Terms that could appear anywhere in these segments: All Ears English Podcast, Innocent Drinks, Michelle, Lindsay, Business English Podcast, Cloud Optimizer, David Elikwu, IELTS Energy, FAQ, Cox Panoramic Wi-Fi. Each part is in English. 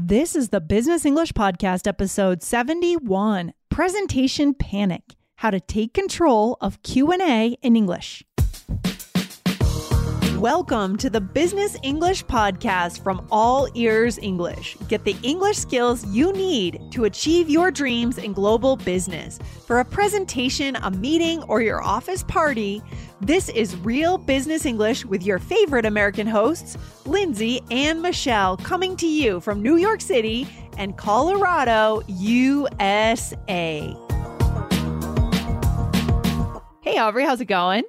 This is the Business English Podcast, episode 71, Presentation Panic, How to Take Control of Q&A in English. Welcome to the Business English Podcast from All Ears English. Get the English skills you need to achieve your dreams in global business. For a presentation, a meeting, or your office party, this is Real Business English with your favorite American hosts, Lindsay and Michelle, coming to you from New York City and Colorado, USA. Hey, Aubrey, how's it going?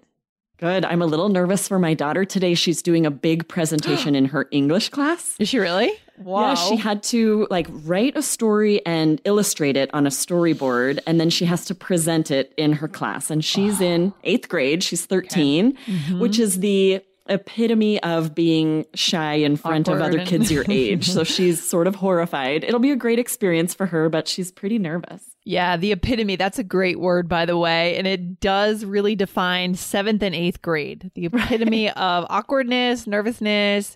Good. I'm a little nervous for my daughter today. She's doing a big presentation in her English class. Is she really? Wow. Yeah, she had to write a story and illustrate it on a storyboard, and then she has to present it in her class. And she's in eighth grade. She's 13, okay. Which is the epitome of being shy in front of other kids your age. So she's sort of horrified. It'll be a great experience for her, but she's pretty nervous. Yeah, the epitome. That's a great word, by the way. And it does really define seventh and eighth grade. The epitome of awkwardness, nervousness,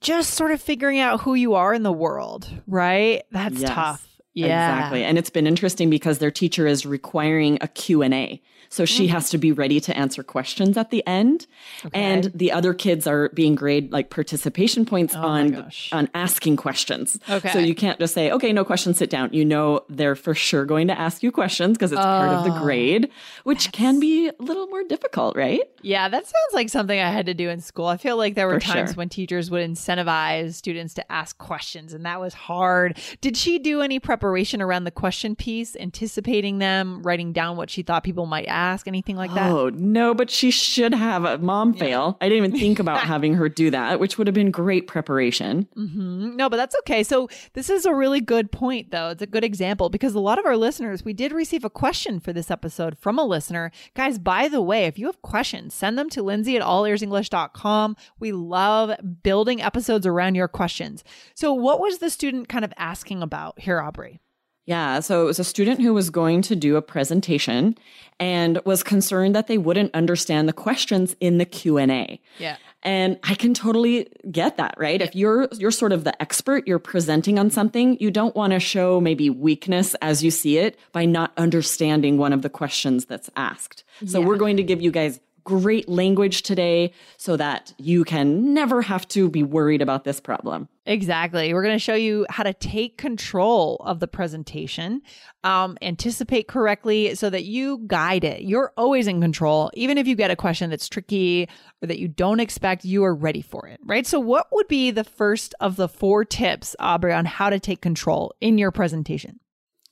just sort of figuring out who you are in the world, right? That's tough. Yeah, exactly. And it's been interesting because their teacher is requiring a Q&A. So she has to be ready to answer questions at the end. Okay. And the other kids are being graded participation points on asking questions. Okay. So you can't just say, okay, no questions, sit down. You know, they're for sure going to ask you questions because it's part of the grade, which can be a little more difficult, right? Yeah, that sounds like something I had to do in school. I feel like there were times when teachers would incentivize students to ask questions, and that was hard. Did she do any preparation around the question piece, anticipating them, writing down what she thought people might ask, anything like that? Oh, no, but she should have a mom fail. I didn't even think about having her do that, which would have been great preparation. Mm-hmm. No, but that's okay. So this is a really good point, though. It's a good example because a lot of our listeners, we did receive a question for this episode from a listener. Guys, by the way, if you have questions, send them to Lindsay at allearsenglish.com. We love building episodes around your questions. So what was the student kind of asking about here, Aubrey? Yeah, so it was a student who was going to do a presentation and was concerned that they wouldn't understand the questions in the Q&A. Yeah. And I can totally get that, right? Yeah. If you're sort of the expert, you're presenting on something, you don't want to show maybe weakness as you see it by not understanding one of the questions that's asked. So we're going to give you guys great language today so that you can never have to be worried about this problem. Exactly. We're going to show you how to take control of the presentation, anticipate correctly so that you guide it. You're always in control. Even if you get a question that's tricky or that you don't expect, you are ready for it, right? So what would be the first of the four tips, Aubrey, on how to take control in your presentation?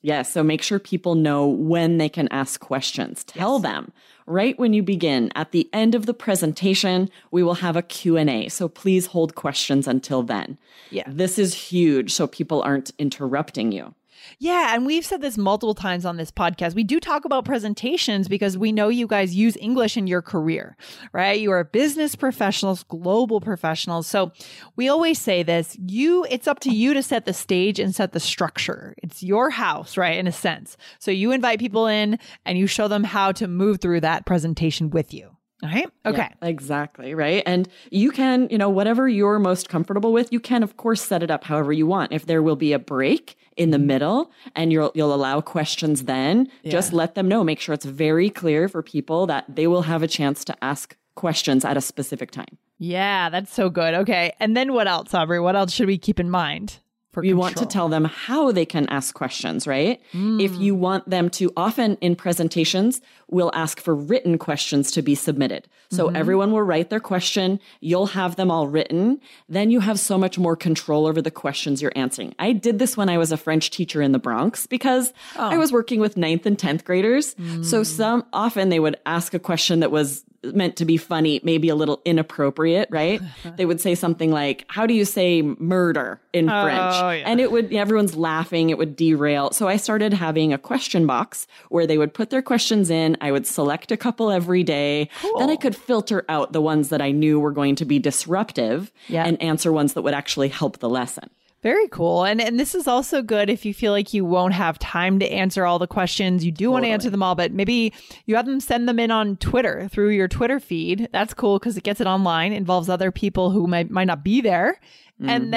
Yes. So make sure people know when they can ask questions. Tell them right when you begin. At the end of the presentation, we will have a Q&A. So please hold questions until then. Yeah. This is huge. So people aren't interrupting you. Yeah. And we've said this multiple times on this podcast. We do talk about presentations because we know you guys use English in your career, right? You are business professionals, global professionals. So we always say this, it's up to you to set the stage and set the structure. It's your house, right? In a sense. So you invite people in and you show them how to move through that presentation with you. All right. Okay. Yeah, exactly. Right. And you can, whatever you're most comfortable with, you can, of course, set it up however you want. If there will be a break in the middle and you'll allow questions then, just let them know. Make sure it's very clear for people that they will have a chance to ask questions at a specific time. Yeah, that's so good. Okay. And then what else, Aubrey? What else should we keep in mind? You want to tell them how they can ask questions, right? Mm. If you want them to, often in presentations, we'll ask for written questions to be submitted. So everyone will write their question. You'll have them all written. Then you have so much more control over the questions you're answering. I did this when I was a French teacher in the Bronx because I was working with 9th and 10th graders. Mm. So often they would ask a question that was meant to be funny, maybe a little inappropriate, right? They would say something like, how do you say murder in French? Yeah. And everyone's laughing, it would derail. So I started having a question box where they would put their questions in. I would select a couple every day. Cool. Then I could filter out the ones that I knew were going to be disruptive and answer ones that would actually help the lesson. Very cool. And this is also good if you feel like you won't have time to answer all the questions. You do want to answer them all, but maybe you have them send them in on Twitter through your Twitter feed. That's cool because it gets it online, involves other people who might not be there. Mm-hmm.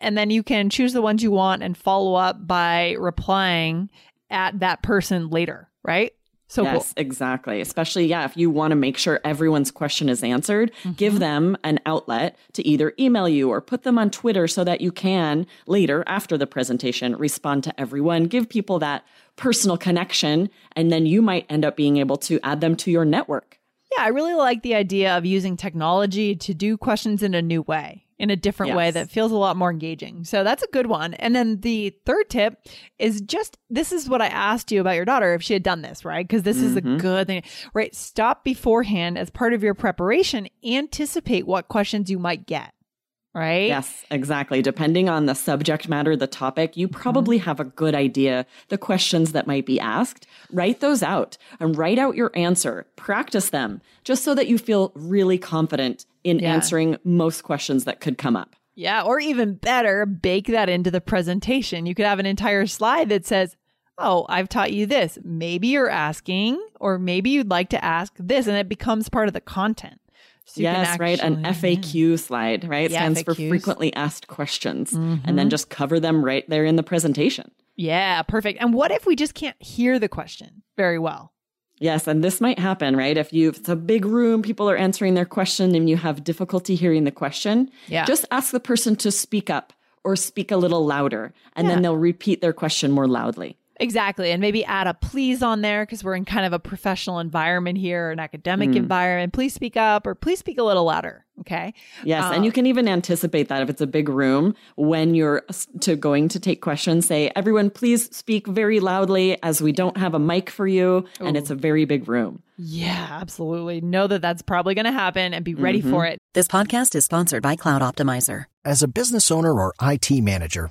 And then you can choose the ones you want and follow up by replying at that person later, right? So yes, cool. Exactly. Especially, if you want to make sure everyone's question is answered, mm-hmm. give them an outlet to either email you or put them on Twitter so that you can later, after the presentation, respond to everyone, give people that personal connection, and then you might end up being able to add them to your network. Yeah, I really like the idea of using technology to do questions in a new way. In a different way that feels a lot more engaging. So that's a good one. And then the third tip is this is what I asked you about your daughter, if she had done this, right? Because this is a good thing, right? Stop beforehand as part of your preparation, anticipate what questions you might get. Right? Yes, exactly. Depending on the subject matter, the topic, you probably have a good idea, the questions that might be asked. Write those out and write out your answer. Practice them just so that you feel really confident in answering most questions that could come up. Yeah, or even better, bake that into the presentation. You could have an entire slide that says, oh, I've taught you this. Maybe you're asking, or maybe you'd like to ask this, and it becomes part of the content. So an FAQ slide, right? Yeah, stands for frequently asked questions, and then just cover them right there in the presentation. Yeah, perfect. And what if we just can't hear the question very well? Yes, and this might happen, right? If it's a big room, people are answering their question and you have difficulty hearing the question, just ask the person to speak up or speak a little louder, and then they'll repeat their question more loudly. Exactly. And maybe add a please on there because we're in kind of a professional environment here, an academic environment. Please speak up or please speak a little louder. Okay. Yes. And you can even anticipate that if it's a big room, when you're going to take questions, say, everyone, please speak very loudly as we don't have a mic for you. Ooh. And it's a very big room. Yeah, absolutely. Know that that's probably going to happen and be ready for it. This podcast is sponsored by Cloud Optimizer. As a business owner or IT manager,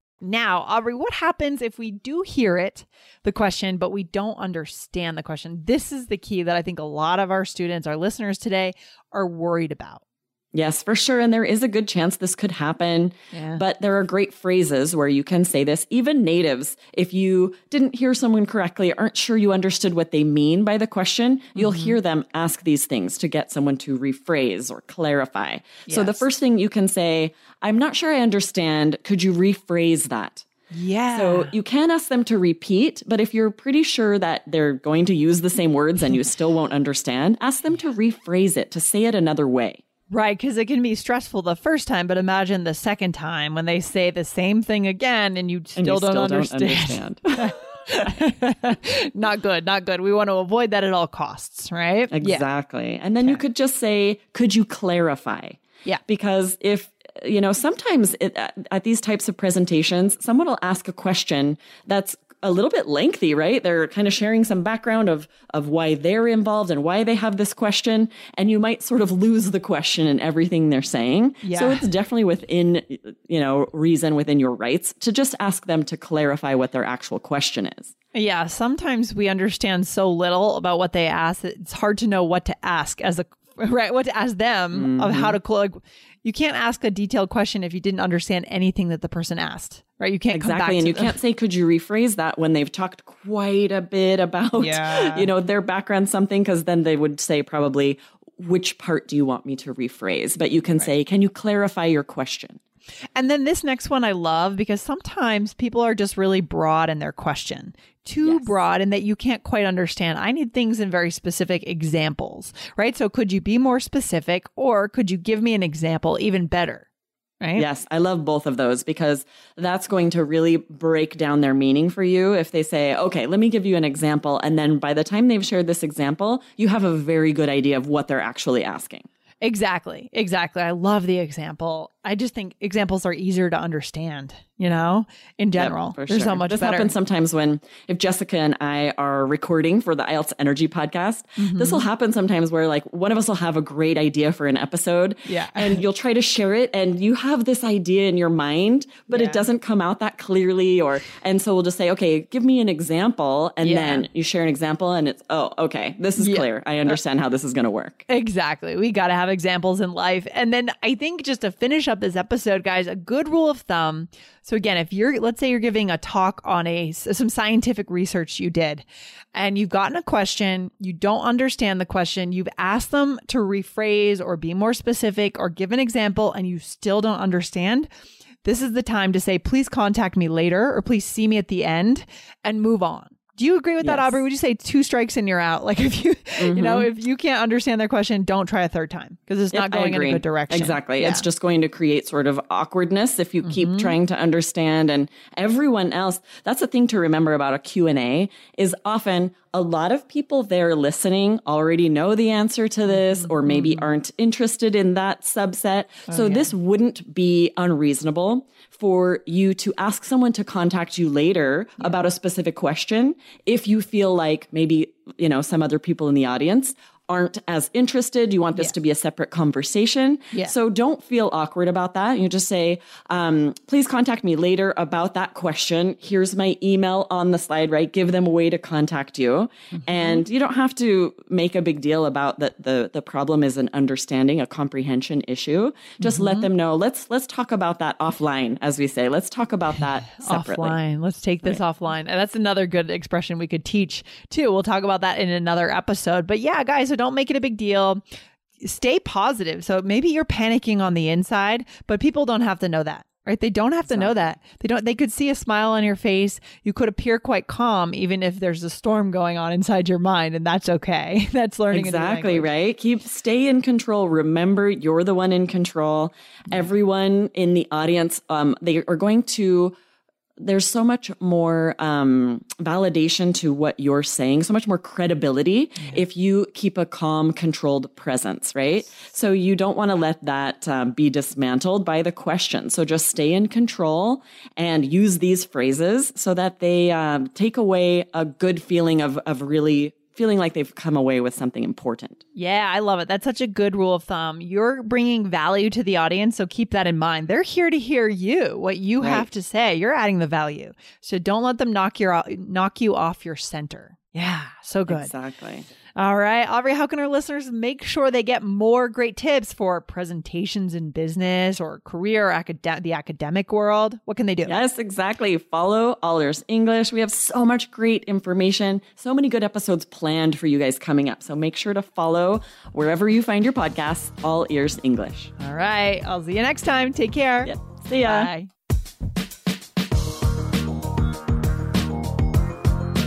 Now, Aubrey, what happens if we do hear the question, but we don't understand the question? This is the key that I think a lot of our students, our listeners today, are worried about. Yes, for sure. And there is a good chance this could happen. Yeah. But there are great phrases where you can say this. Even natives, if you didn't hear someone correctly, aren't sure you understood what they mean by the question, you'll hear them ask these things to get someone to rephrase or clarify. Yes. So the first thing you can say, I'm not sure I understand. Could you rephrase that? Yeah. So you can ask them to repeat, but if you're pretty sure that they're going to use the same words and you still won't understand, ask them to rephrase it, to say it another way. Right, because it can be stressful the first time, but imagine the second time when they say the same thing again and you still don't understand. Not good. We want to avoid that at all costs, right? Exactly. Yeah. And then you could just say, could you clarify? Yeah. Because if, sometimes at these types of presentations, someone will ask a question that's a little bit lengthy, right? They're kind of sharing some background of why they're involved and why they have this question. And you might sort of lose the question in everything they're saying. Yeah. So it's definitely within, reason, within your rights to just ask them to clarify what their actual question is. Yeah. Sometimes we understand so little about what they ask. It's hard to know what to ask what to ask them of how to you can't ask a detailed question if you didn't understand anything that the person asked, right? You can't come back and you can't say, could you rephrase that when they've talked quite a bit about, their background, something, because then they would say probably, which part do you want me to rephrase? But you can say, can you clarify your question? And then this next one I love because sometimes people are just really broad in their question. Too broad and that you can't quite understand. I need things in very specific examples, right? So could you be more specific or could you give me an example even better? Right? Yes, I love both of those because that's going to really break down their meaning for you. If they say, okay, let me give you an example. And then by the time they've shared this example, you have a very good idea of what they're actually asking. Exactly. Exactly. I love the example. I just think examples are easier to understand, you know, in general. Yep, for sure. They're so much better. This happens sometimes if Jessica and I are recording for the IELTS Energy podcast, this will happen sometimes where like one of us will have a great idea for an episode and you'll try to share it and you have this idea in your mind, but it doesn't come out that clearly and so we'll just say, okay, give me an example. And then you share an example and it's, oh, okay, this is clear. I understand how this is going to work. Exactly. We got to have examples in life. And then I think just to finish up this episode, guys, a good rule of thumb. So again, if let's say you're giving a talk on some scientific research you did, and you've gotten a question, you don't understand the question, you've asked them to rephrase or be more specific or give an example, and you still don't understand, this is the time to say, please contact me later, or please see me at the end, and move on. Do you agree with that, Aubrey? Would you say 2 strikes and you're out? Like if you, you know, if you can't understand their question, don't try a third time because it's not going in a good direction. Exactly. Yeah. It's just going to create sort of awkwardness if you keep trying to understand. And everyone else, that's the thing to remember about a Q&A is often a lot of people there listening already know the answer to this or maybe aren't interested in that subset. So this wouldn't be unreasonable for you to ask someone to contact you later about a specific question if you feel like maybe, you know, some other people in the audience aren't as interested. You want this to be a separate conversation. Yeah. So don't feel awkward about that. You just say, please contact me later about that question. Here's my email on the slide, right? Give them a way to contact you. And you don't have to make a big deal about that. The problem is an understanding, a comprehension issue. Just let them know. Let's talk about that offline, as we say. Let's talk about that separately. Offline. Let's take this offline. And that's another good expression we could teach too. We'll talk about that in another episode. But yeah, guys, so don't make it a big deal. Stay positive. So maybe you're panicking on the inside, but people don't have to know that, right? They don't have to know that. They could see a smile on your face. You could appear quite calm, even if there's a storm going on inside your mind, and that's okay. That's learning. Exactly, right? Stay in control. Remember, you're the one in control. Everyone in the audience, they are going to... There's so much more validation to what you're saying, so much more credibility if you keep a calm, controlled presence, right? So you don't want to let that be dismantled by the question. So just stay in control and use these phrases so that they take away a good feeling of really feeling like they've come away with something important. Yeah, I love it. That's such a good rule of thumb. You're bringing value to the audience, so keep that in mind. They're here to hear you, what you have to say. You're adding the value. So don't let them knock you off your center. Yeah, so good. Exactly. All right, Aubrey, how can our listeners make sure they get more great tips for presentations in business or career or the academic world? What can they do? Yes, exactly. Follow All Ears English. We have so much great information, so many good episodes planned for you guys coming up. So make sure to follow wherever you find your podcasts, All Ears English. All right, I'll see you next time. Take care. Yep. See ya. Bye.